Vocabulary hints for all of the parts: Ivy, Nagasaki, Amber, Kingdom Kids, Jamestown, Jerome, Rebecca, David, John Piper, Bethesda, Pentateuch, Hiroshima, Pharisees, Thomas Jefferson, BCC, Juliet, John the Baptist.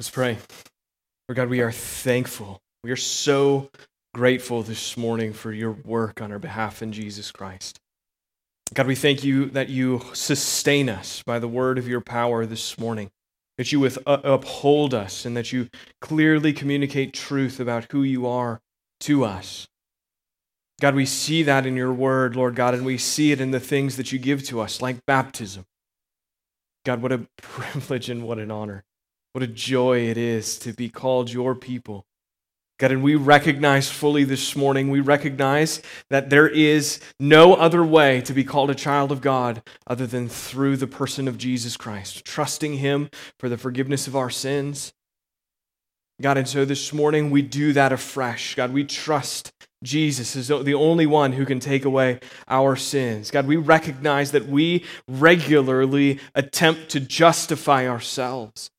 Let's pray. Lord God, we are thankful. We are so grateful this morning for your work on our behalf in Jesus Christ. God, we thank you that you sustain us by the word of your power this morning, that you uphold us, and that you clearly communicate truth about who you are to us. God, we see that in your word, Lord God, and we see it in the things that you give to us, like baptism. God, what a privilege and what an honor. What a joy it is to be called your people. God, and we recognize fully this morning, we recognize that there is no other way to be called a child of God other than through the person of Jesus Christ, trusting him for the forgiveness of our sins. God, and so this morning we do that afresh. God, we trust Jesus is the only one who can take away our sins. God, we recognize that we regularly attempt to justify ourselves.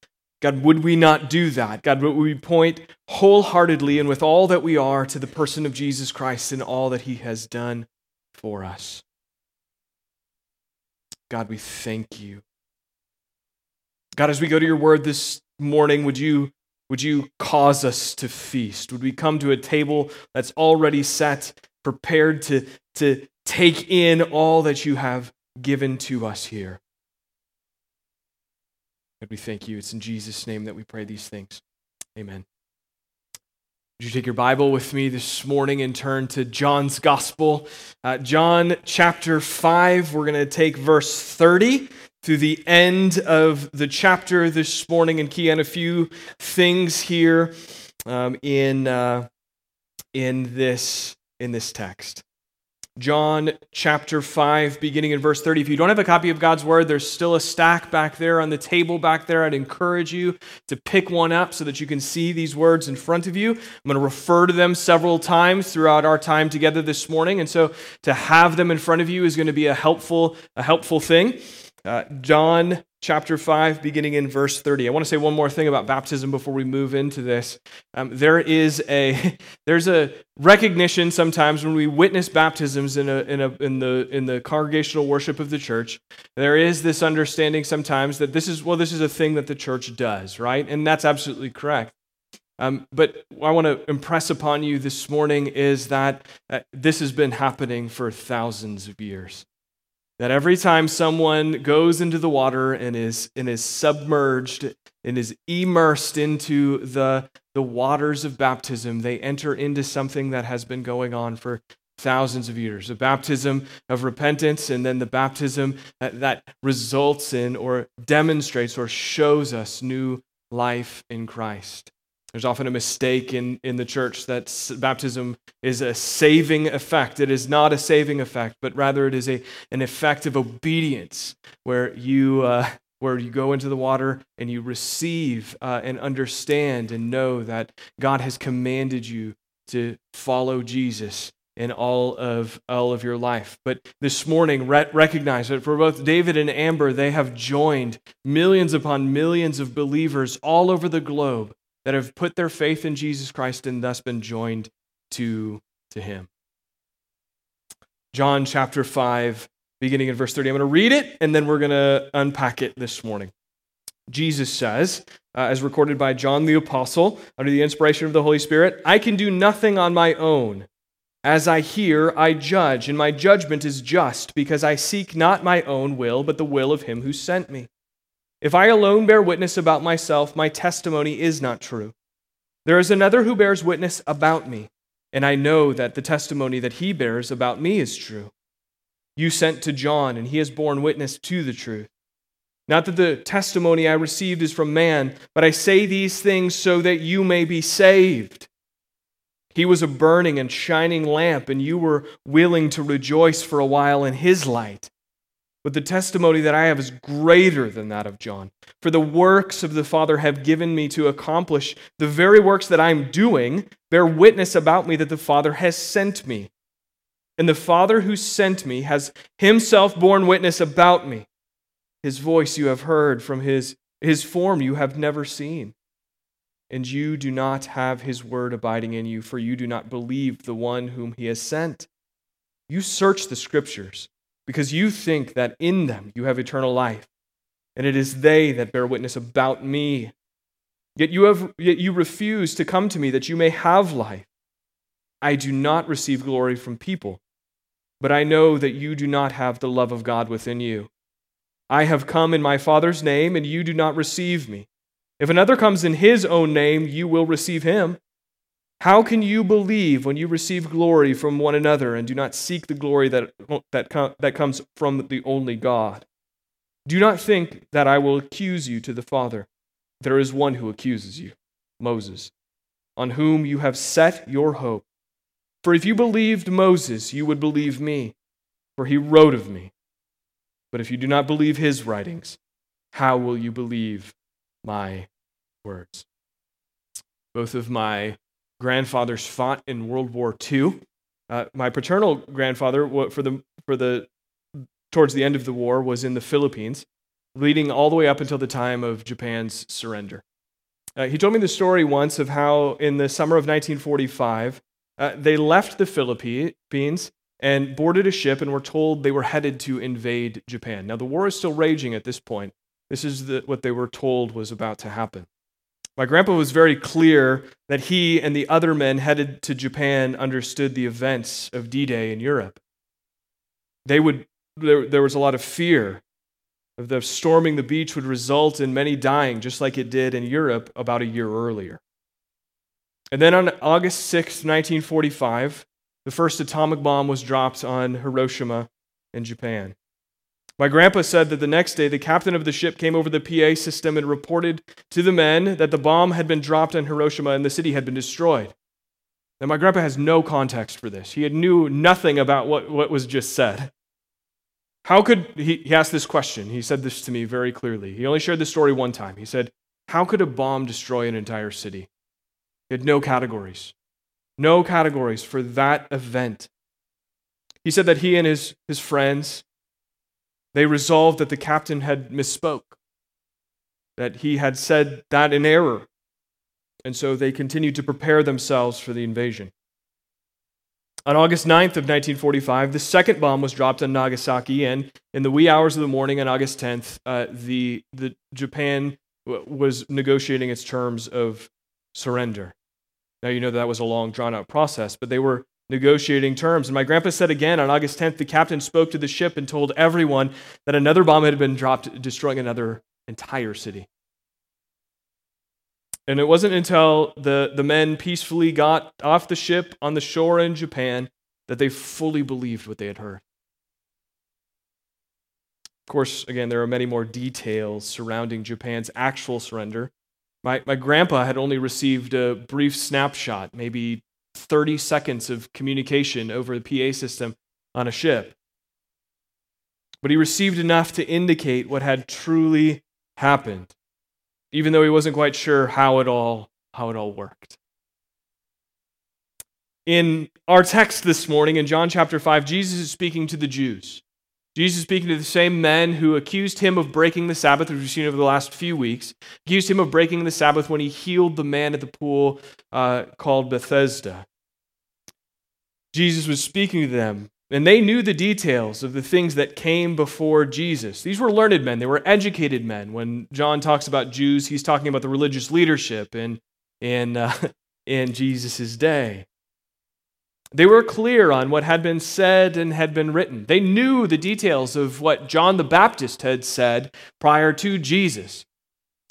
God, would we not do that? God, would we point wholeheartedly and with all that we are to the person of Jesus Christ and all that he has done for us? God, we thank you. God, as we go to your word this morning, would you cause us to feast? Would we come to a table that's already set, prepared to take in all that you have given to us here? God, we thank you. It's in Jesus' name that we pray these things. Amen. Would you take your Bible with me this morning and turn to John's Gospel? John chapter 5, we're going to take verse 30 through the end of the chapter this morning and key on a few things here in this text. John chapter 5, beginning in verse 30. If you don't have a copy of God's Word, there's still a stack back there on the table back there. I'd encourage you to pick one up so that you can see these words in front of you. I'm going to refer to them several times throughout our time together this morning, and so to have them in front of you is going to be a helpful thing. John chapter 5, beginning in verse 30. I want to say one more thing about baptism before we move into this. There's a recognition sometimes when we witness baptisms in the congregational worship of the church. There is this understanding sometimes that this is a thing that the church does, right? And that's absolutely correct. But what I want to impress upon you this morning is that this has been happening for thousands of years. That every time someone goes into the water and is submerged and is immersed into the waters of baptism, they enter into something that has been going on for thousands of years. The baptism of repentance, and then the baptism that results in or demonstrates or shows us new life in Christ. There's often a mistake in the church that baptism is a saving effect. It is not a saving effect, but rather it is an effect of obedience, where you go into the water and you receive and understand and know that God has commanded you to follow Jesus in all of your life. But this morning, recognize that for both David and Amber, they have joined millions upon millions of believers all over the globe that have put their faith in Jesus Christ and thus been joined to him. John chapter 5, beginning in verse 30. I'm going to read it, and then we're going to unpack it this morning. Jesus says, as recorded by John the Apostle, under the inspiration of the Holy Spirit, "I can do nothing on my own. As I hear, I judge, and my judgment is just, because I seek not my own will, but the will of him who sent me. If I alone bear witness about myself, my testimony is not true. There is another who bears witness about me, and I know that the testimony that he bears about me is true. You sent to John, and he has borne witness to the truth. Not that the testimony I received is from man, but I say these things so that you may be saved. He was a burning and shining lamp, and you were willing to rejoice for a while in his light. But the testimony that I have is greater than that of John. For the works of the Father have given me to accomplish the very works that I am doing, bear witness about me that the Father has sent me. And the Father who sent me has himself borne witness about me. His voice you have heard, from his form you have never seen. And you do not have his word abiding in you, for you do not believe the one whom he has sent. You search the Scriptures, because you think that in them you have eternal life, and it is they that bear witness about me. Yet you refuse to come to me that you may have life. I do not receive glory from people, but I know that you do not have the love of God within you. I have come in my Father's name, and you do not receive me. If another comes in his own name, you will receive him. How can you believe when you receive glory from one another and do not seek the glory that comes from the only God? Do not think that I will accuse you to the Father. There is one who accuses you, Moses, on whom you have set your hope. For if you believed Moses, you would believe me, for he wrote of me. But if you do not believe his writings, how will you believe my words? Both of my grandfathers fought in World War II. My paternal grandfather, towards the end of the war, was in the Philippines, leading all the way up until the time of Japan's surrender. He told me the story once of how in the summer of 1945, they left the Philippines and boarded a ship and were told they were headed to invade Japan. Now, the war is still raging at this point. This is what they were told was about to happen. My grandpa was very clear that he and the other men headed to Japan understood the events of D-Day in Europe. There was a lot of fear of the storming the beach would result in many dying, just like it did in Europe about a year earlier. And then on August 6, 1945, the first atomic bomb was dropped on Hiroshima in Japan. My grandpa said that the next day, the captain of the ship came over the PA system and reported to the men that the bomb had been dropped on Hiroshima and the city had been destroyed. Now, my grandpa has no context for this. He knew nothing about what was just said. He asked this question. He said this to me very clearly. He only shared this story one time. He said, how could a bomb destroy an entire city? He had no categories. No categories for that event. He said that he and his friends, they resolved that the captain had misspoke, that he had said that in error, and so they continued to prepare themselves for the invasion. On August 9th of 1945, the second bomb was dropped on Nagasaki, and in the wee hours of the morning on August 10th, the Japan was negotiating its terms of surrender. Now, you know that was a long, drawn-out process, but they were negotiating terms. And my grandpa said again, on August 10th, the captain spoke to the ship and told everyone that another bomb had been dropped, destroying another entire city. And it wasn't until the men peacefully got off the ship on the shore in Japan that they fully believed what they had heard. Of course, again, there are many more details surrounding Japan's actual surrender. My grandpa had only received a brief snapshot, maybe 30 seconds of communication over the PA system on a ship. But he received enough to indicate what had truly happened, even though he wasn't quite sure how it all worked. In our text this morning, in John chapter 5, Jesus is speaking to the Jews. Jesus is speaking to the same men who accused him of breaking the Sabbath, as we've seen over the last few weeks, accused him of breaking the Sabbath when he healed the man at the pool called Bethesda. Jesus was speaking to them, and they knew the details of the things that came before Jesus. These were learned men. They were educated men. When John talks about Jews, he's talking about the religious leadership in Jesus' day. They were clear on what had been said and had been written. They knew the details of what John the Baptist had said prior to Jesus.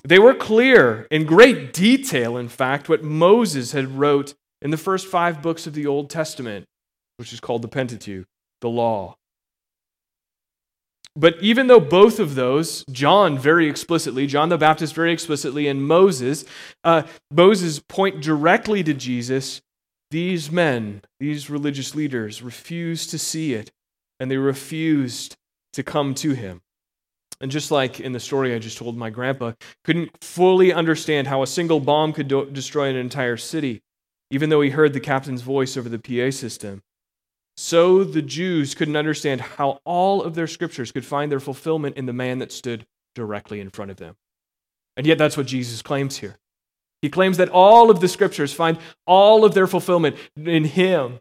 They were clear in great detail, in fact, what Moses had wrote in the first 5 books of the Old Testament, which is called the Pentateuch, the law. But even though both of those, John the Baptist very explicitly, and Moses point directly to Jesus, these men, these religious leaders, refused to see it, and they refused to come to him. And just like in the story I just told, my grandpa couldn't fully understand how a single bomb could destroy an entire city, even though he heard the captain's voice over the PA system. So the Jews couldn't understand how all of their scriptures could find their fulfillment in the man that stood directly in front of them. And yet that's what Jesus claims here. He claims that all of the scriptures find all of their fulfillment in him.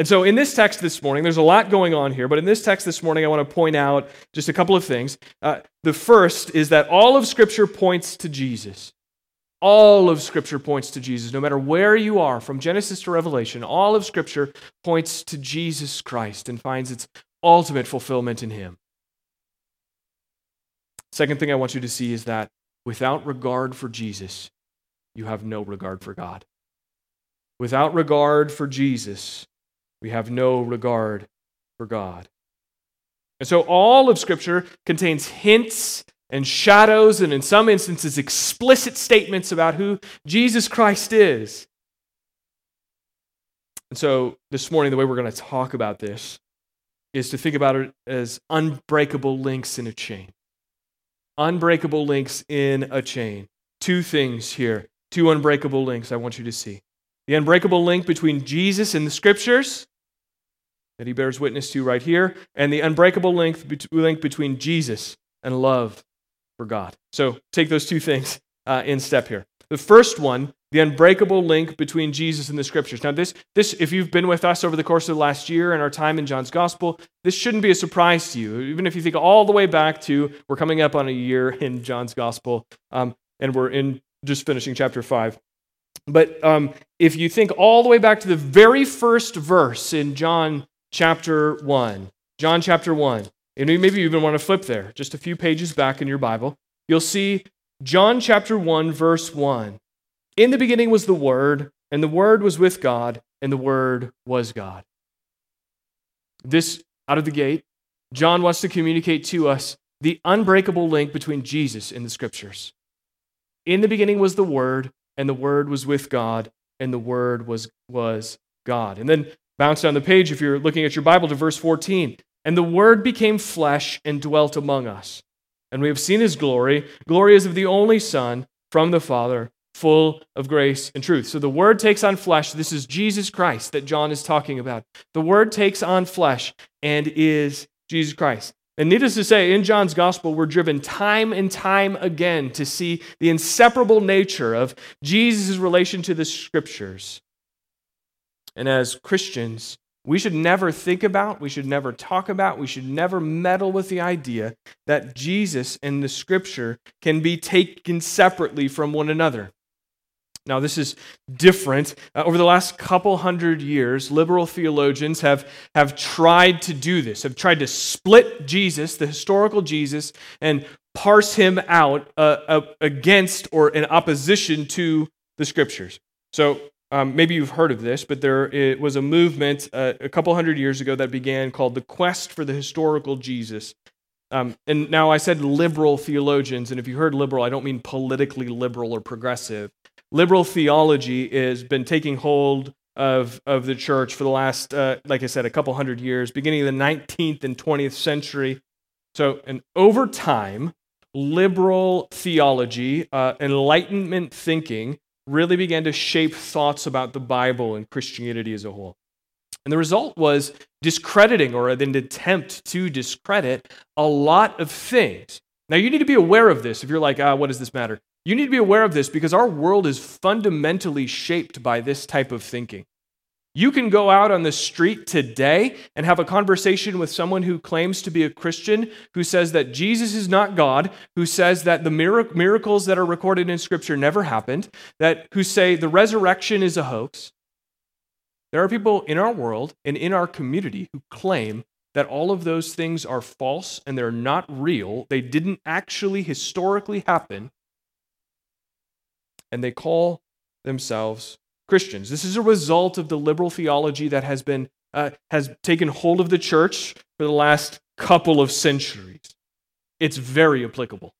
And so in this text this morning, there's a lot going on here, but in this text this morning, I want to point out just a couple of things. The first is that all of Scripture points to Jesus. All of Scripture points to Jesus. No matter where you are, from Genesis to Revelation, all of Scripture points to Jesus Christ and finds its ultimate fulfillment in Him. Second thing I want you to see is that without regard for Jesus, you have no regard for God. Without regard for Jesus, we have no regard for God. And so all of Scripture contains hints and shadows and in some instances explicit statements about who Jesus Christ is. And so this morning the way we're going to talk about this is to think about it as unbreakable links in a chain. Unbreakable links in a chain. Two things here. Two unbreakable links I want you to see. The unbreakable link between Jesus and the Scriptures that he bears witness to right here, and the unbreakable link between Jesus and love for God. So take those two things in step here. The first one, the unbreakable link between Jesus and the Scriptures. Now this, if you've been with us over the course of the last year and our time in John's Gospel, this shouldn't be a surprise to you, even if you think all the way back to, we're coming up on a year in John's Gospel, and we're in just finishing chapter 5. But if you think all the way back to the very first verse in John chapter 1, and maybe you even want to flip there, just a few pages back in your Bible, you'll see John chapter 1, verse 1. In the beginning was the Word, and the Word was with God, and the Word was God. This, out of the gate, John wants to communicate to us the unbreakable link between Jesus and the Scriptures. In the beginning was the Word, and the Word was with God, and the Word was God. And then bounce down the page, if you're looking at your Bible, to verse 14. And the Word became flesh and dwelt among us. And we have seen His glory. Glory is of the only Son from the Father, full of grace and truth. So the Word takes on flesh. This is Jesus Christ that John is talking about. The Word takes on flesh and is Jesus Christ. And needless to say, in John's Gospel, we're driven time and time again to see the inseparable nature of Jesus' relation to the Scriptures. And as Christians, we should never think about, we should never talk about, we should never meddle with the idea that Jesus and the Scripture can be taken separately from one another. Now, this is different. Over the last couple hundred years, liberal theologians have tried to do this, have tried to split Jesus, the historical Jesus, and parse him out against or in opposition to the Scriptures. So maybe you've heard of this, but it was a movement a couple hundred years ago that began called the Quest for the Historical Jesus. And now I said liberal theologians, and if you heard liberal, I don't mean politically liberal or progressive. Liberal theology has been taking hold of the church for the last, like I said, a couple hundred years, beginning in the 19th and 20th century. So, and over time, liberal theology, Enlightenment thinking, really began to shape thoughts about the Bible and Christianity as a whole. And the result was discrediting, or an attempt to discredit, a lot of things. Now, you need to be aware of this. If you're like, what does this matter? You need to be aware of this because our world is fundamentally shaped by this type of thinking. You can go out on the street today and have a conversation with someone who claims to be a Christian, who says that Jesus is not God, who says that the miracles that are recorded in Scripture never happened, who say the resurrection is a hoax. There are people in our world and in our community who claim that all of those things are false and they're not real. They didn't actually historically happen. And they call themselves Christians. This is a result of the liberal theology that has taken hold of the church for the last couple of centuries. It's very applicable.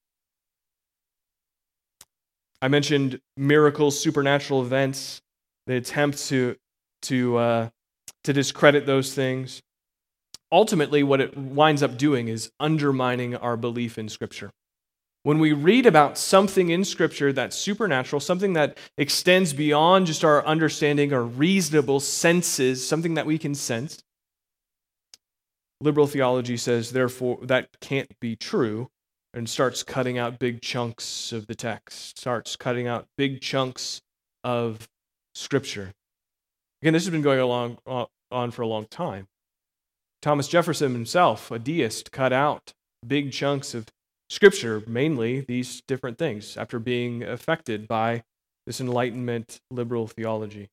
I mentioned miracles, supernatural events, the attempt to discredit those things. Ultimately, what it winds up doing is undermining our belief in Scripture. When we read about something in Scripture that's supernatural, something that extends beyond just our understanding or reasonable senses, something that we can sense, liberal theology says, therefore, that can't be true, and starts cutting out big chunks of the text, starts cutting out big chunks of Scripture. Again, this has been going along on for a long time. Thomas Jefferson himself, a deist, cut out big chunks of Scripture, mainly these different things, after being affected by this Enlightenment liberal theology.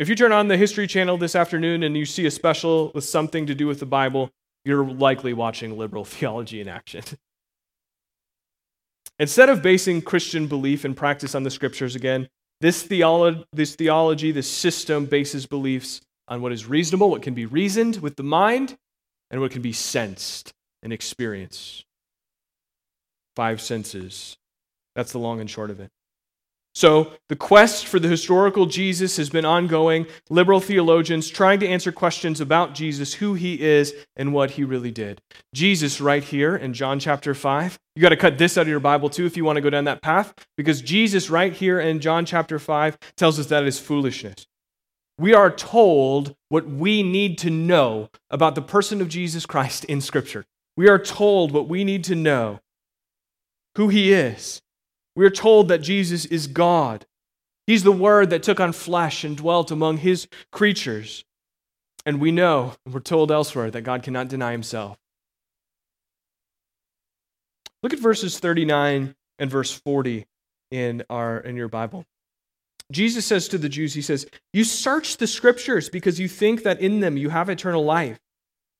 If you turn on the History Channel this afternoon and you see a special with something to do with the Bible, you're likely watching liberal theology in action. Instead of basing Christian belief and practice on the Scriptures again, this system bases beliefs on what is reasonable, what can be reasoned with the mind, and what can be sensed and experienced. 5 senses. That's the long and short of it. So the quest for the historical Jesus has been ongoing. Liberal theologians trying to answer questions about Jesus, who he is, and what he really did. Jesus right here in John chapter 5. You got to cut this out of your Bible too if you want to go down that path, because Jesus right here in John chapter 5 tells us that is foolishness. We are told what we need to know about the person of Jesus Christ in Scripture. We are told what we need to know, who he is. We are told that Jesus is God. He's the Word that took on flesh and dwelt among his creatures. And we know, and we're told elsewhere, that God cannot deny himself. Look at verses 39 and verse 40 in your Bible. Jesus says to the Jews, he says, "You search the Scriptures because you think that in them you have eternal life.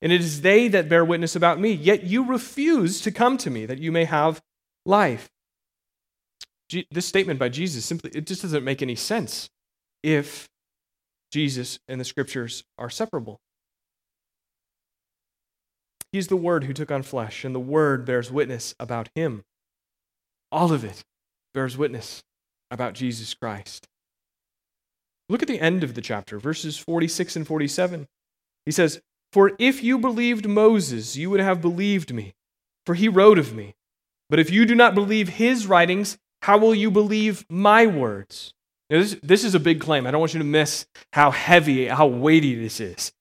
And it is they that bear witness about me. Yet you refuse to come to me that you may have life." This statement by Jesus, it just doesn't make any sense if Jesus and the Scriptures are separable. He's the Word who took on flesh, and the Word bears witness about him. All of it bears witness about Jesus Christ. Look at the end of the chapter, verses 46 and 47. He says, "For if you believed Moses, you would have believed me, for he wrote of me. But if you do not believe his writings, how will you believe my words?" Now, this is a big claim. I don't want you to miss how heavy, how weighty this is.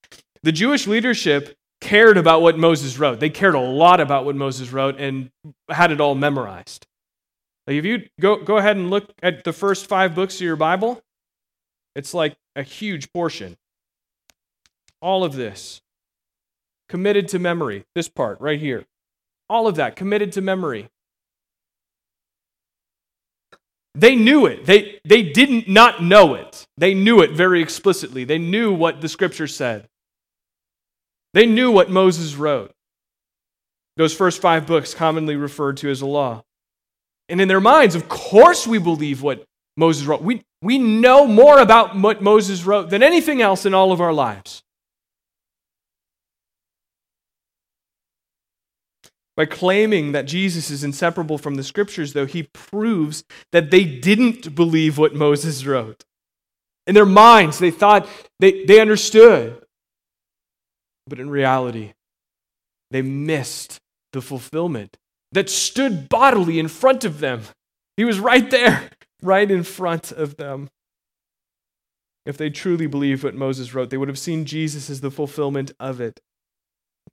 The Jewish leadership cared about what Moses wrote. They cared a lot about what Moses wrote and had it all memorized. Like if you go ahead and look at the first 5 books of your Bible, it's like a huge portion. All of this committed to memory. This part right here. All of that committed to memory. They knew it. They didn't not know it. They knew it very explicitly. They knew what the Scripture said. They knew what Moses wrote. Those first 5 books commonly referred to as the law. And in their minds, of course we believe what Moses wrote. We know more about what Moses wrote than anything else in all of our lives. By claiming that Jesus is inseparable from the Scriptures, though, he proves that they didn't believe what Moses wrote. In their minds, they thought they understood. But in reality, they missed the fulfillment that stood bodily in front of them. He was right there, right in front of them. If they truly believed what Moses wrote, they would have seen Jesus as the fulfillment of it.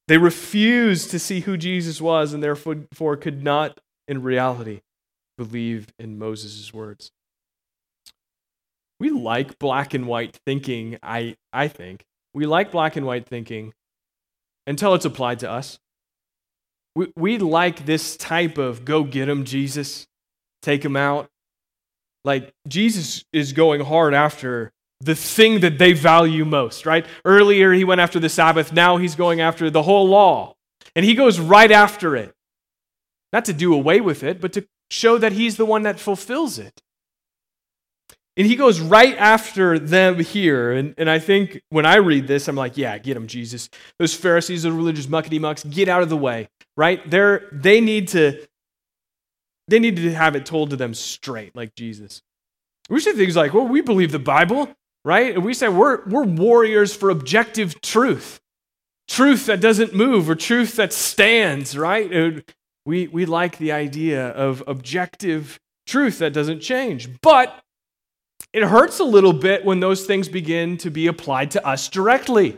They refused to see who Jesus was and therefore could not, in reality, believe in Moses' words. We like black and white thinking, I think. We like black and white thinking until it's applied to us. We like this type of go get him, Jesus, take him out. Like Jesus is going hard after the thing that they value most, right? Earlier he went after the Sabbath, now he's going after the whole law. And he goes right after it. Not to do away with it, but to show that he's the one that fulfills it. And he goes right after them here. And I think when I read this, I'm like, yeah, get him, Jesus. Those Pharisees, those religious muckety-mucks, get out of the way, right? They need to have it told to them straight, like Jesus. We say things like, well, we believe the Bible, right? And we say we're warriors for objective truth. Truth that doesn't move or truth that stands, right? We like the idea of objective truth that doesn't change. But it hurts a little bit when those things begin to be applied to us directly,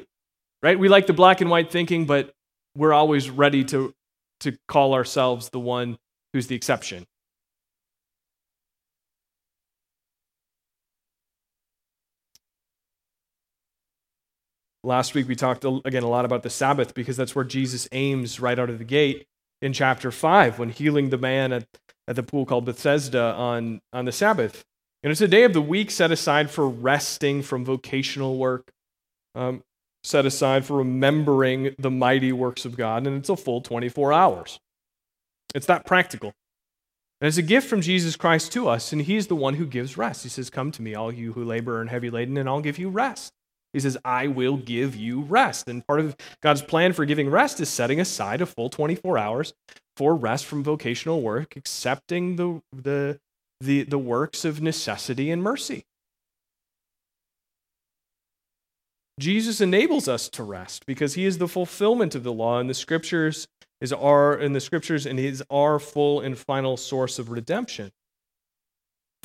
right? We like the black and white thinking, but we're always ready to call ourselves the one who's the exception. Last week we talked, again, a lot about the Sabbath because that's where Jesus aims right out of the gate in chapter 5 when healing the man at the pool called Bethesda on the Sabbath. And it's a day of the week set aside for resting from vocational work, set aside for remembering the mighty works of God, and it's a full 24 hours. It's that practical. And it's a gift from Jesus Christ to us, and he's the one who gives rest. He says, "Come to me, all you who labor and heavy laden, and I'll give you rest." He says, "I will give you rest." And part of God's plan for giving rest is setting aside a full 24 hours for rest from vocational work, accepting the works of necessity and mercy. Jesus enables us to rest because he is the fulfillment of the law, and the scriptures is our full and final source of redemption.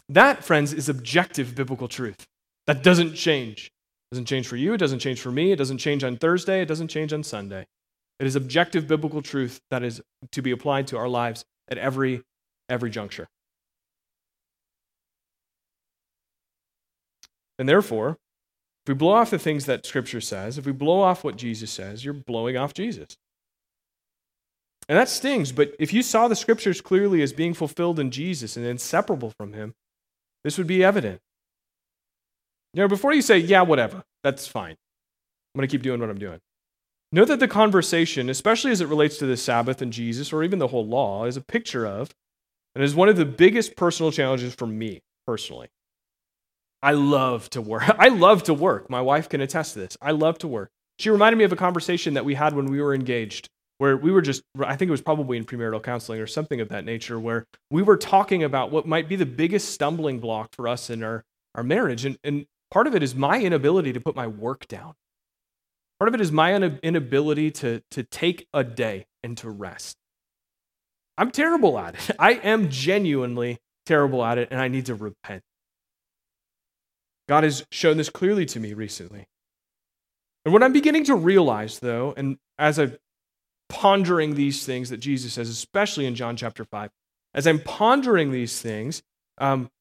That, friends, is objective biblical truth. That doesn't change. It doesn't change for you, it doesn't change for me, it doesn't change on Thursday, it doesn't change on Sunday. It is objective biblical truth that is to be applied to our lives at every juncture. And therefore, if we blow off the things that Scripture says, if we blow off what Jesus says, you're blowing off Jesus. And that stings, but if you saw the Scriptures clearly as being fulfilled in Jesus and inseparable from him, this would be evident. You know, before you say, "Yeah, whatever, that's fine, I'm going to keep doing what I'm doing," note that the conversation, especially as it relates to the Sabbath and Jesus, or even the whole law, is a picture of, and is one of the biggest personal challenges for me personally. I love to work. My wife can attest to this. I love to work. She reminded me of a conversation that we had when we were engaged, where we were just, I think it was probably in premarital counseling or something of that nature, where we were talking about what might be the biggest stumbling block for us in our marriage. And part of it is my inability to put my work down. Part of it is my inability to take a day and to rest. I'm terrible at it. I am genuinely terrible at it, and I need to repent. God has shown this clearly to me recently. And what I'm beginning to realize, though, and as I'm pondering these things that Jesus says, especially in John chapter 5, as I'm pondering these things, what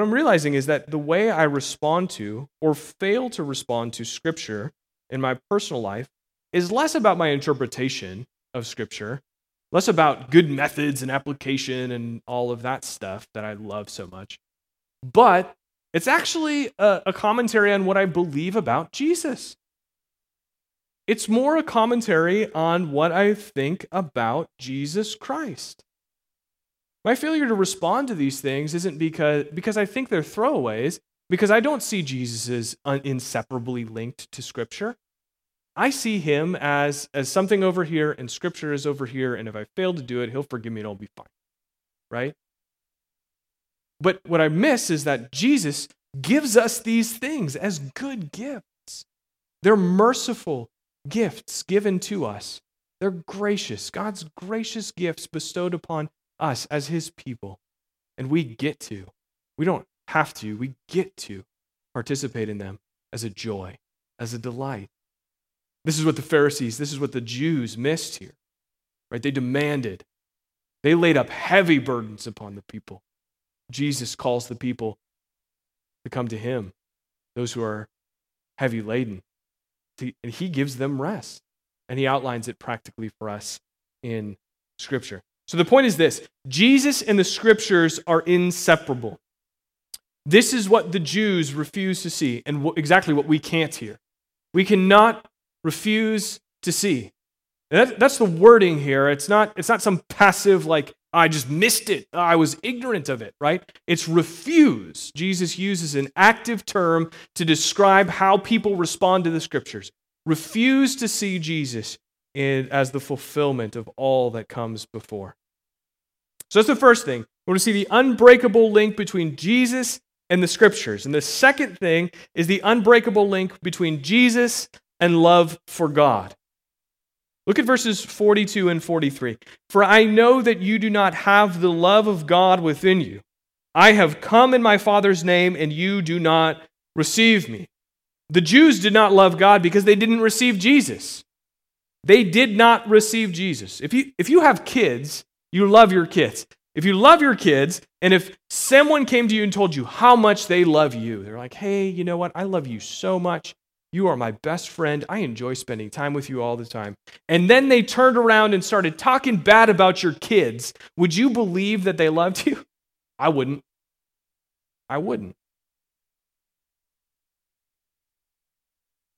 I'm realizing is that the way I respond to or fail to respond to Scripture in my personal life is less about my interpretation of Scripture, less about good methods and application and all of that stuff that I love so much, but it's actually a commentary on what I believe about Jesus. It's more a commentary on what I think about Jesus Christ. My failure to respond to these things isn't because I think they're throwaways, because I don't see Jesus as inseparably linked to Scripture. I see him as something over here, and Scripture is over here, and if I fail to do it, he'll forgive me and I'll be fine, right? But what I miss is that Jesus gives us these things as good gifts. They're merciful gifts given to us. They're gracious, God's gracious gifts bestowed upon us as his people, and we get to participate in them as a joy, as a delight. This is what the Pharisees, this is what the Jews missed here, right? They laid up heavy burdens upon the people. Jesus calls the people to come to him, those who are heavy laden, and he gives them rest, and he outlines it practically for us in Scripture. So the point is this: Jesus and the Scriptures are inseparable. This is what the Jews refuse to see, and exactly what we can't hear. We cannot refuse to see. And that's the wording here. It's not some passive, like, I just missed it, I was ignorant of it, right? It's refuse. Jesus uses an active term to describe how people respond to the Scriptures. Refuse to see Jesus as the fulfillment of all that comes before. So that's the first thing. We want to see the unbreakable link between Jesus and the Scriptures. And the second thing is the unbreakable link between Jesus and love for God. Look at verses 42 and 43. "For I know that you do not have the love of God within you. I have come in my Father's name, and you do not receive me." The Jews did not love God because they didn't receive Jesus. They did not receive Jesus. If you have kids, you love your kids. If you love your kids, and if someone came to you and told you how much they love you, they're like, "Hey, you know what? I love you so much. You are my best friend. I enjoy spending time with you all the time. And then they turned around and started talking bad about your kids. Would you believe that they loved you? I wouldn't. I wouldn't.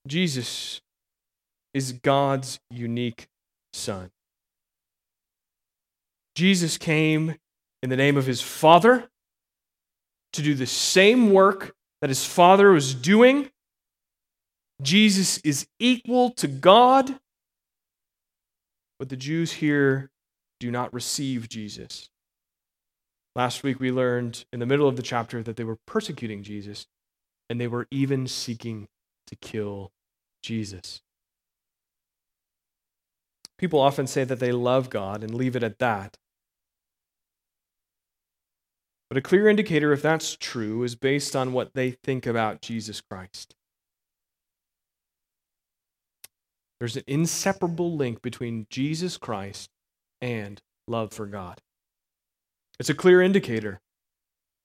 Jesus is God's unique Son. Jesus came in the name of his Father to do the same work that his Father was doing. Jesus is equal to God, but the Jews here do not receive Jesus. Last week we learned in the middle of the chapter that they were persecuting Jesus, and they were even seeking to kill Jesus. People often say that they love God and leave it at that. But a clear indicator if that's true is based on what they think about Jesus Christ. There's an inseparable link between Jesus Christ and love for God. It's a clear indicator.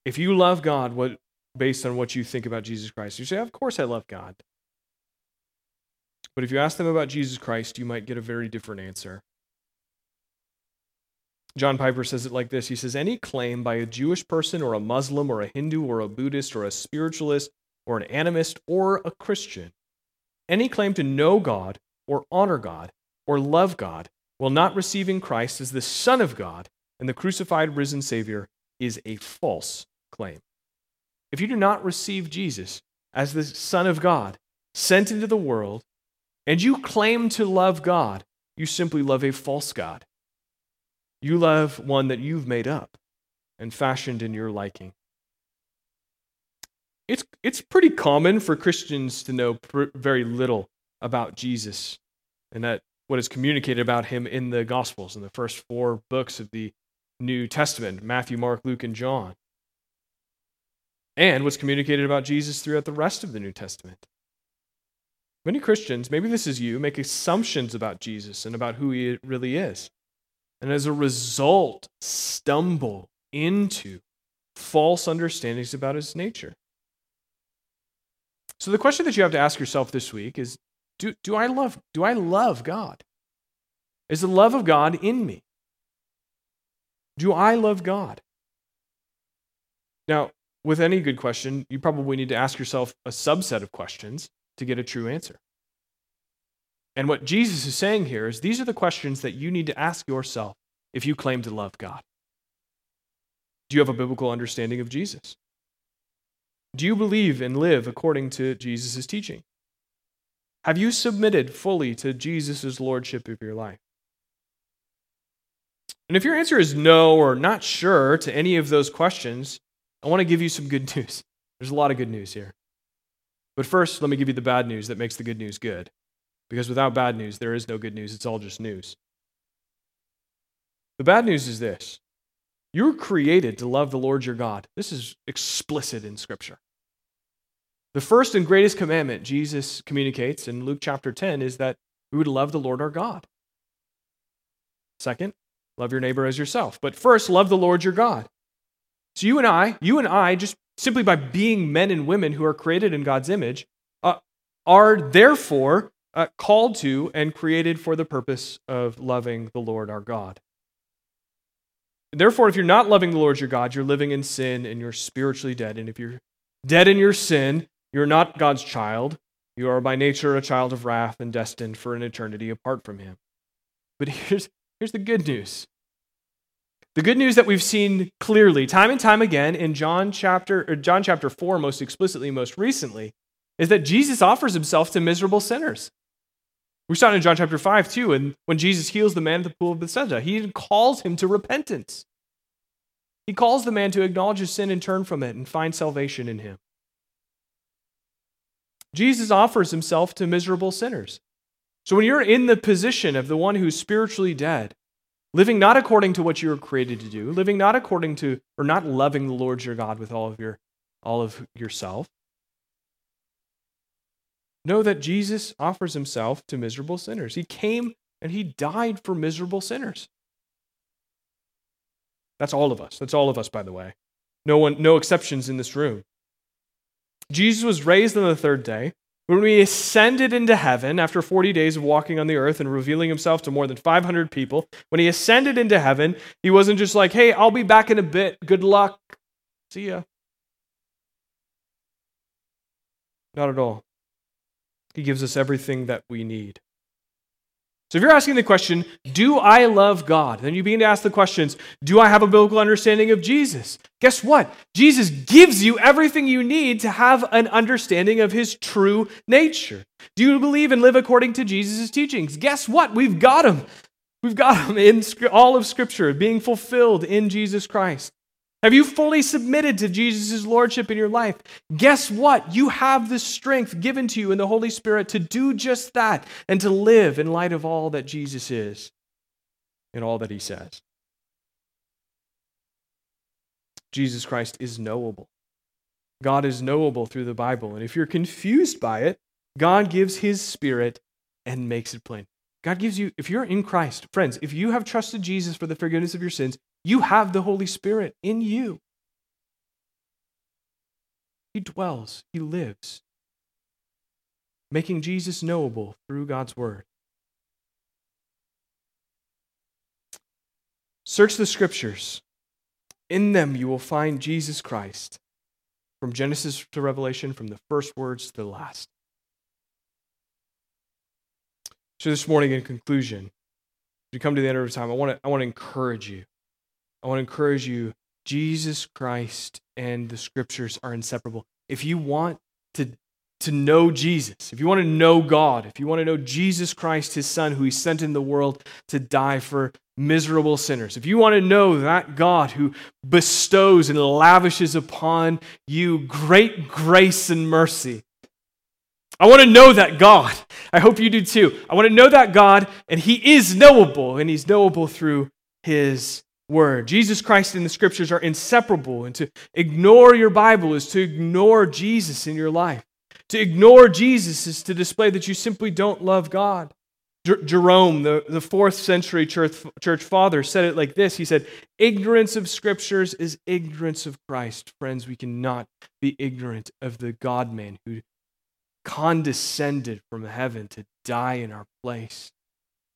If you love God based on what you think about Jesus Christ, you say, of course I love God. But if you ask them about Jesus Christ, you might get a very different answer. John Piper says it like this. He says, any claim by a Jewish person or a Muslim or a Hindu or a Buddhist or a spiritualist or an animist or a Christian, any claim to know God or honor God or love God while not receiving Christ as the Son of God and the crucified risen Savior is a false claim. If you do not receive Jesus as the Son of God sent into the world, and you claim to love God, you simply love a false God. You love one that you've made up and fashioned in your liking. It's pretty common for Christians to know very little about Jesus and that what is communicated about him in the Gospels, in the first four books of the New Testament, Matthew, Mark, Luke, and John, and what's communicated about Jesus throughout the rest of the New Testament. Many Christians, maybe this is you, make assumptions about Jesus and about who he really is. And as a result, stumble into false understandings about his nature. So the question that you have to ask yourself this week is, do I love God? Is the love of God in me? Do I love God? Now, with any good question, you probably need to ask yourself a subset of questions to get a true answer. And what Jesus is saying here is these are the questions that you need to ask yourself if you claim to love God. Do you have a biblical understanding of Jesus? Do you believe and live according to Jesus' teaching? Have you submitted fully to Jesus' lordship of your life? And if your answer is no or not sure to any of those questions, I want to give you some good news. There's a lot of good news here. But first, let me give you the bad news that makes the good news good. Because without bad news, there is no good news. It's all just news. The bad news is this. You were created to love the Lord your God. This is explicit in Scripture. The first and greatest commandment Jesus communicates in Luke chapter 10 is that we would love the Lord our God. Second, love your neighbor as yourself. But first, love the Lord your God. So you and I just simply by being men and women who are created in God's image, are therefore called to and created for the purpose of loving the Lord our God. And therefore, if you're not loving the Lord your God, you're living in sin and you're spiritually dead. And if you're dead in your sin, you're not God's child. You are by nature a child of wrath and destined for an eternity apart from him. But here's the good news. The good news that we've seen clearly time and time again in John chapter 4, most explicitly, most recently, is that Jesus offers himself to miserable sinners. We saw it in John chapter 5 too, and when Jesus heals the man at the pool of Bethesda, he calls him to repentance. He calls the man to acknowledge his sin and turn from it and find salvation in him. Jesus offers himself to miserable sinners. So when you're in the position of the one who's spiritually dead, living not according to what you were created to do, living not according to, or not loving the Lord your God with all of yourself. Know that Jesus offers himself to miserable sinners. He came and he died for miserable sinners. That's all of us. That's all of us, by the way. No exceptions in this room. Jesus was raised on the third day, When we ascended into heaven, after 40 days of walking on the earth and revealing himself to more than 500 people, when he ascended into heaven, he wasn't just like, hey, I'll be back in a bit. Good luck. See ya. Not at all. He gives us everything that we need. So if you're asking the question, do I love God? Then you begin to ask the questions, do I have a biblical understanding of Jesus? Guess what? Jesus gives you everything you need to have an understanding of his true nature. Do you believe and live according to Jesus' teachings? Guess what? We've got him. We've got him in all of Scripture, being fulfilled in Jesus Christ. Have you fully submitted to Jesus' lordship in your life? Guess what? You have the strength given to you in the Holy Spirit to do just that and to live in light of all that Jesus is and all that he says. Jesus Christ is knowable. God is knowable through the Bible. And if you're confused by it, God gives his Spirit and makes it plain. God gives you, if you're in Christ, friends, if you have trusted Jesus for the forgiveness of your sins, you have the Holy Spirit in you. He dwells, he lives, making Jesus knowable through God's word. Search the Scriptures. In them you will find Jesus Christ, from Genesis to Revelation, from the first words to the last. So this morning, in conclusion, as we come to the end of time, I want to encourage you. I want to encourage you, Jesus Christ and the Scriptures are inseparable. If you want to know Jesus, if you want to know God, if you want to know Jesus Christ, his Son, who he sent in the world to die for miserable sinners, if you want to know that God who bestows and lavishes upon you great grace and mercy, I want to know that God. I hope you do too. I want to know that God, and he is knowable, and he's knowable through his Word. Jesus Christ and the Scriptures are inseparable, and to ignore your Bible is to ignore Jesus in your life. To ignore Jesus is to display that you simply don't love God. Jerome, the 4th century church father, said it like this. He said, ignorance of Scriptures is ignorance of Christ. Friends, we cannot be ignorant of the God-man who condescended from heaven to die in our place.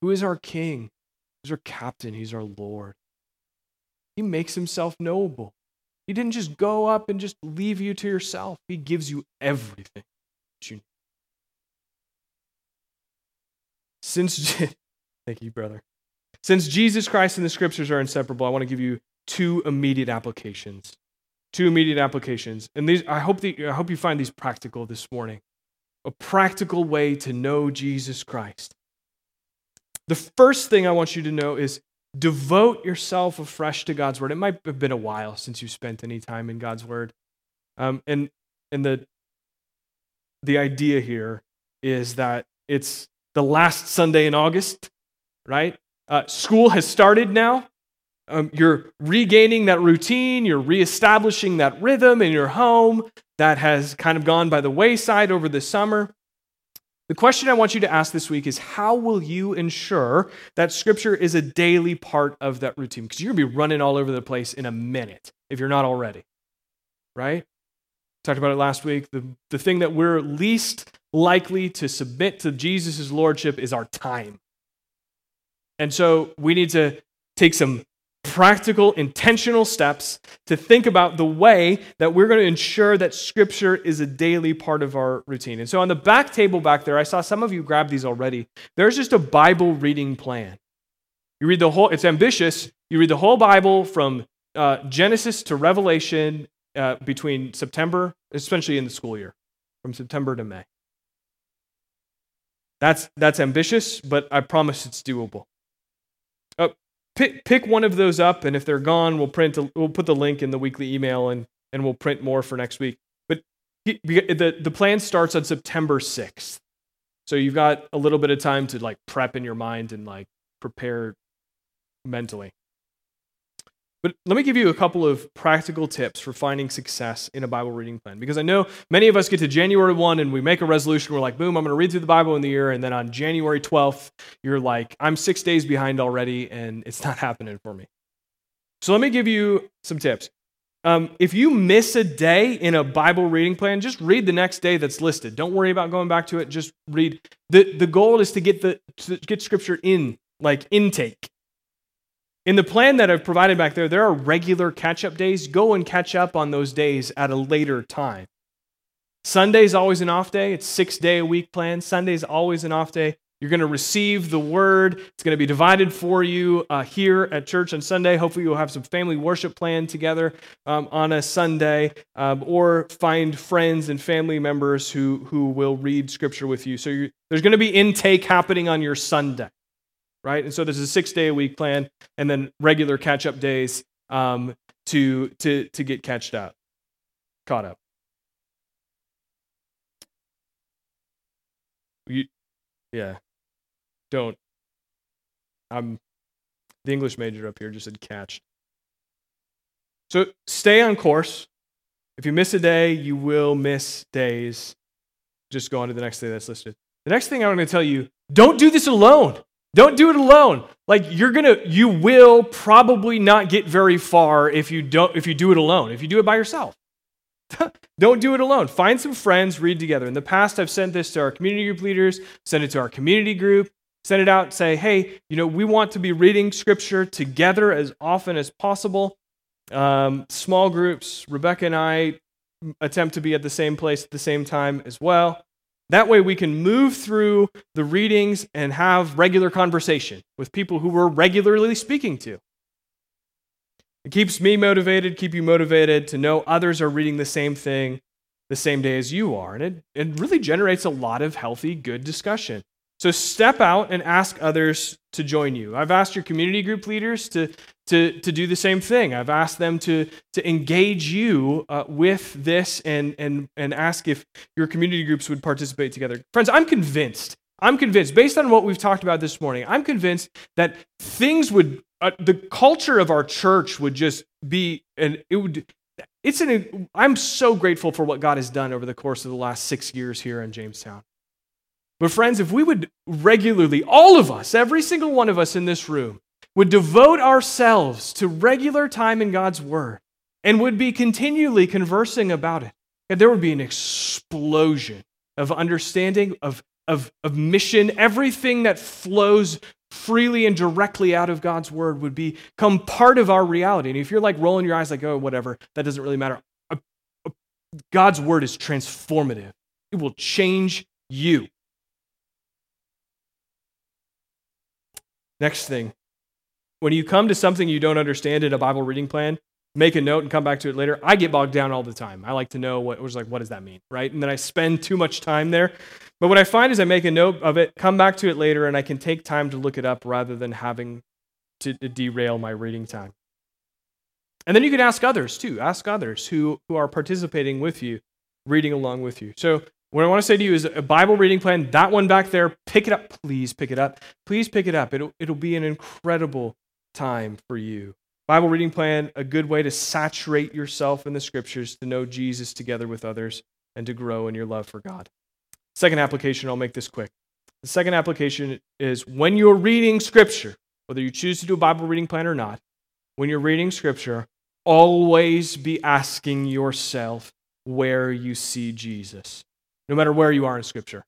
Who is our King? He's our Captain. He's our Lord. He makes himself knowable. He didn't just go up and just leave you to yourself. He gives you everything that you need. Thank you, brother. Since Jesus Christ and the Scriptures are inseparable, I want to give you two immediate applications. And these, I hope you find these practical this morning. A practical way to know Jesus Christ. The first thing I want you to know is devote yourself afresh to God's Word. It might have been a while since you spent any time in God's Word. And the idea here is that it's the last Sunday in August, right? School has started now. You're regaining that routine. You're reestablishing that rhythm in your home that has kind of gone by the wayside over the summer. The question I want you to ask this week is, how will you ensure that Scripture is a daily part of that routine? Because you're going to be running all over the place in a minute if you're not already, right? Talked about it last week. The thing that we're least likely to submit to Jesus' lordship is our time. And so we need to take some practical, intentional steps to think about the way that we're going to ensure that Scripture is a daily part of our routine. And so on the back table back there, I saw some of you grab these already. There's just a Bible reading plan. You read the whole, it's ambitious. You read the whole Bible from Genesis to Revelation between September, especially in the school year, from September to May. That's ambitious, but I promise it's doable. Pick one of those up, and if they're gone, we'll put the link in the weekly email, and we'll print more for next week. But the plan starts on September 6th. So you've got a little bit of time to like prep in your mind and like prepare mentally. But let me give you a couple of practical tips for finding success in a Bible reading plan, because I know many of us get to January 1 and we make a resolution. We're like, boom, I'm going to read through the Bible in the year. And then on January 12th, you're like, I'm 6 days behind already and it's not happening for me. So let me give you some tips. If you miss a day in a Bible reading plan, just read the next day that's listed. Don't worry about going back to it. Just read. The goal is to get Scripture in, like intake. In the plan that I've provided back there, there are regular catch-up days. Go and catch up on those days at a later time. Sunday's always an off day. It's 6-day-a-week plan. Sunday's always an off day. You're going to receive the Word. It's going to be divided for you here at church on Sunday. Hopefully you'll have some family worship planned together on a Sunday, or find friends and family members who will read Scripture with you. So there's going to be intake happening on your Sunday, right? And so there's a 6-day-a-week plan, and then regular catch-up days to get caught up. Yeah. Don't. I'm the English major up here just said catch. So stay on course. If you miss a day, you will miss days. Just go on to the next day that's listed. The next thing I'm going to tell you, don't do this alone. Don't do it alone. Like you will probably not get very far if you do it alone. If you do it by yourself. Don't do it alone. Find some friends, read together. In the past, I've sent this to our community group leaders, sent it to our community group, send it out and say, hey, we want to be reading Scripture together as often as possible. Small groups, Rebecca and I attempt to be at the same place at the same time as well. That way we can move through the readings and have regular conversation with people who we're regularly speaking to. It keeps me motivated, keep you motivated to know others are reading the same thing the same day as you are. And it really generates a lot of healthy, good discussion. So step out and ask others to join you. I've asked your community group leaders to do the same thing. I've asked them to engage you with this and ask if your community groups would participate together. Friends, I'm convinced, based on what we've talked about this morning, I'm convinced that the culture of our church would just be, I'm so grateful for what God has done over the course of the last 6 years here in Jamestown. But friends, if we would regularly, all of us, every single one of us in this room, would devote ourselves to regular time in God's Word and would be continually conversing about it, and there would be an explosion of understanding, of mission. Everything that flows freely and directly out of God's Word would become part of our reality. And if you're like rolling your eyes like, oh, whatever, that doesn't really matter. God's Word is transformative. It will change you. Next thing, when you come to something you don't understand in a Bible reading plan, make a note and come back to it later. I get bogged down all the time. I like to know what does that mean, right? And then I spend too much time there. But what I find is I make a note of it, come back to it later, and I can take time to look it up rather than having to derail my reading time. And then you can ask others too. Ask others who are participating with you, reading along with you. So what I want to say to you is a Bible reading plan, that one back there, pick it up. Please pick it up. Please pick it up. It'll be an incredible time for you. Bible reading plan, a good way to saturate yourself in the Scriptures, to know Jesus together with others, and to grow in your love for God. Second application, I'll make this quick. The second application is when you're reading Scripture, whether you choose to do a Bible reading plan or not, when you're reading Scripture, always be asking yourself where you see Jesus, no matter where you are in Scripture.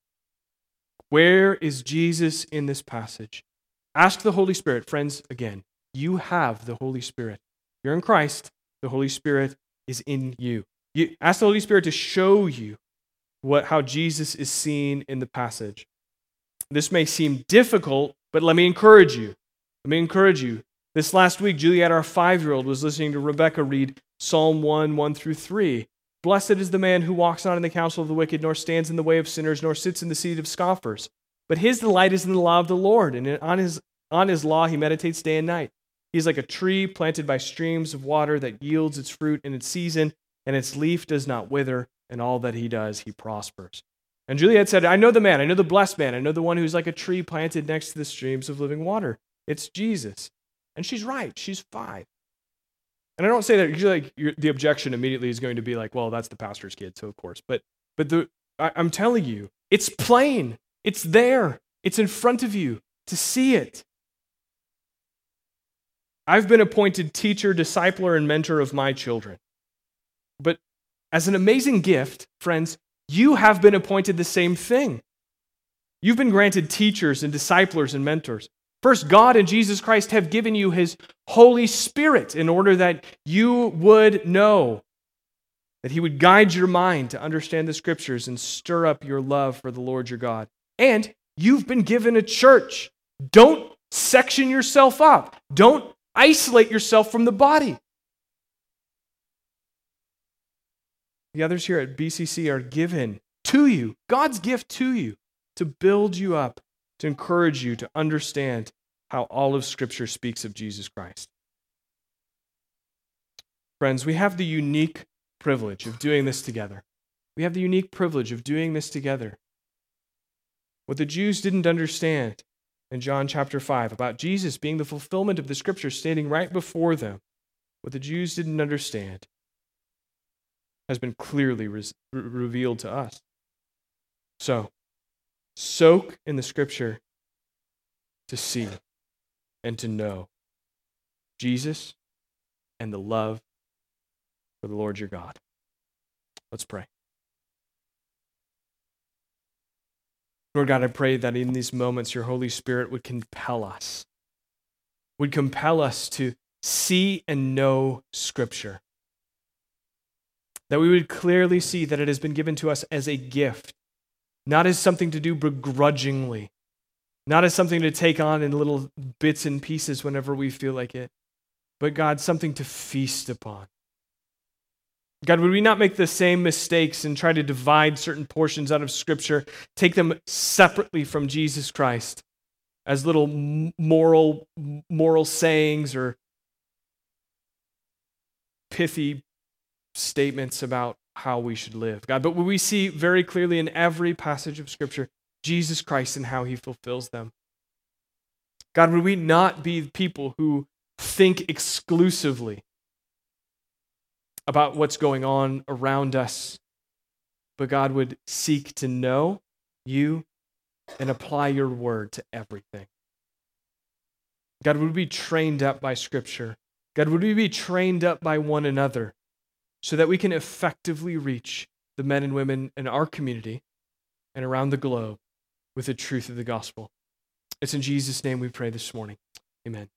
Where is Jesus in this passage? Ask the Holy Spirit. Friends, again, you have the Holy Spirit. You're in Christ. The Holy Spirit is in you. You ask the Holy Spirit to show you how Jesus is seen in the passage. This may seem difficult, but let me encourage you. This last week, Juliet, our 5-year-old, was listening to Rebecca read Psalm 1:1-3. Blessed is the man who walks not in the counsel of the wicked, nor stands in the way of sinners, nor sits in the seat of scoffers. But his delight is in the law of the Lord, and on his law he meditates day and night. He is like a tree planted by streams of water that yields its fruit in its season, and its leaf does not wither. And all that he does, he prospers. And Juliet said, I know the man, I know the blessed man, I know the one who's like a tree planted next to the streams of living water. It's Jesus. And she's right, she's 5. And I don't say that, usually the objection immediately is going to be like, well, that's the pastor's kid, so of course. But I'm telling you, it's plain, it's there, it's in front of you to see it. I've been appointed teacher, discipler, and mentor of my children. But as an amazing gift, friends, you have been appointed the same thing. You've been granted teachers and disciplers and mentors. First, God and Jesus Christ have given you His Holy Spirit in order that you would know, that He would guide your mind to understand the Scriptures and stir up your love for the Lord your God. And you've been given a church. Don't section yourself up. Don't isolate yourself from the body. The others here at BCC are given to you, God's gift to you, to build you up, to encourage you to understand how all of Scripture speaks of Jesus Christ. Friends, we have the unique privilege of doing this together. What the Jews didn't understand in John chapter 5 about Jesus being the fulfillment of the Scripture standing right before them, what the Jews didn't understand has been clearly revealed to us. So, soak in the Scripture to see and to know Jesus and the love for the Lord your God. Let's pray. Lord God, I pray that in these moments your Holy Spirit would compel us to see and know Scripture. That we would clearly see that it has been given to us as a gift, not as something to do begrudgingly, not as something to take on in little bits and pieces whenever we feel like it, but God, something to feast upon. God, would we not make the same mistakes and try to divide certain portions out of Scripture, take them separately from Jesus Christ as little moral sayings or pithy statements about how we should live, God. But we see very clearly in every passage of Scripture, Jesus Christ and how He fulfills them. God, would we not be people who think exclusively about what's going on around us, but God would seek to know you and apply your word to everything. God, would we be trained up by Scripture? God, would we be trained up by one another, so that we can effectively reach the men and women in our community and around the globe with the truth of the gospel. It's in Jesus' name we pray this morning. Amen.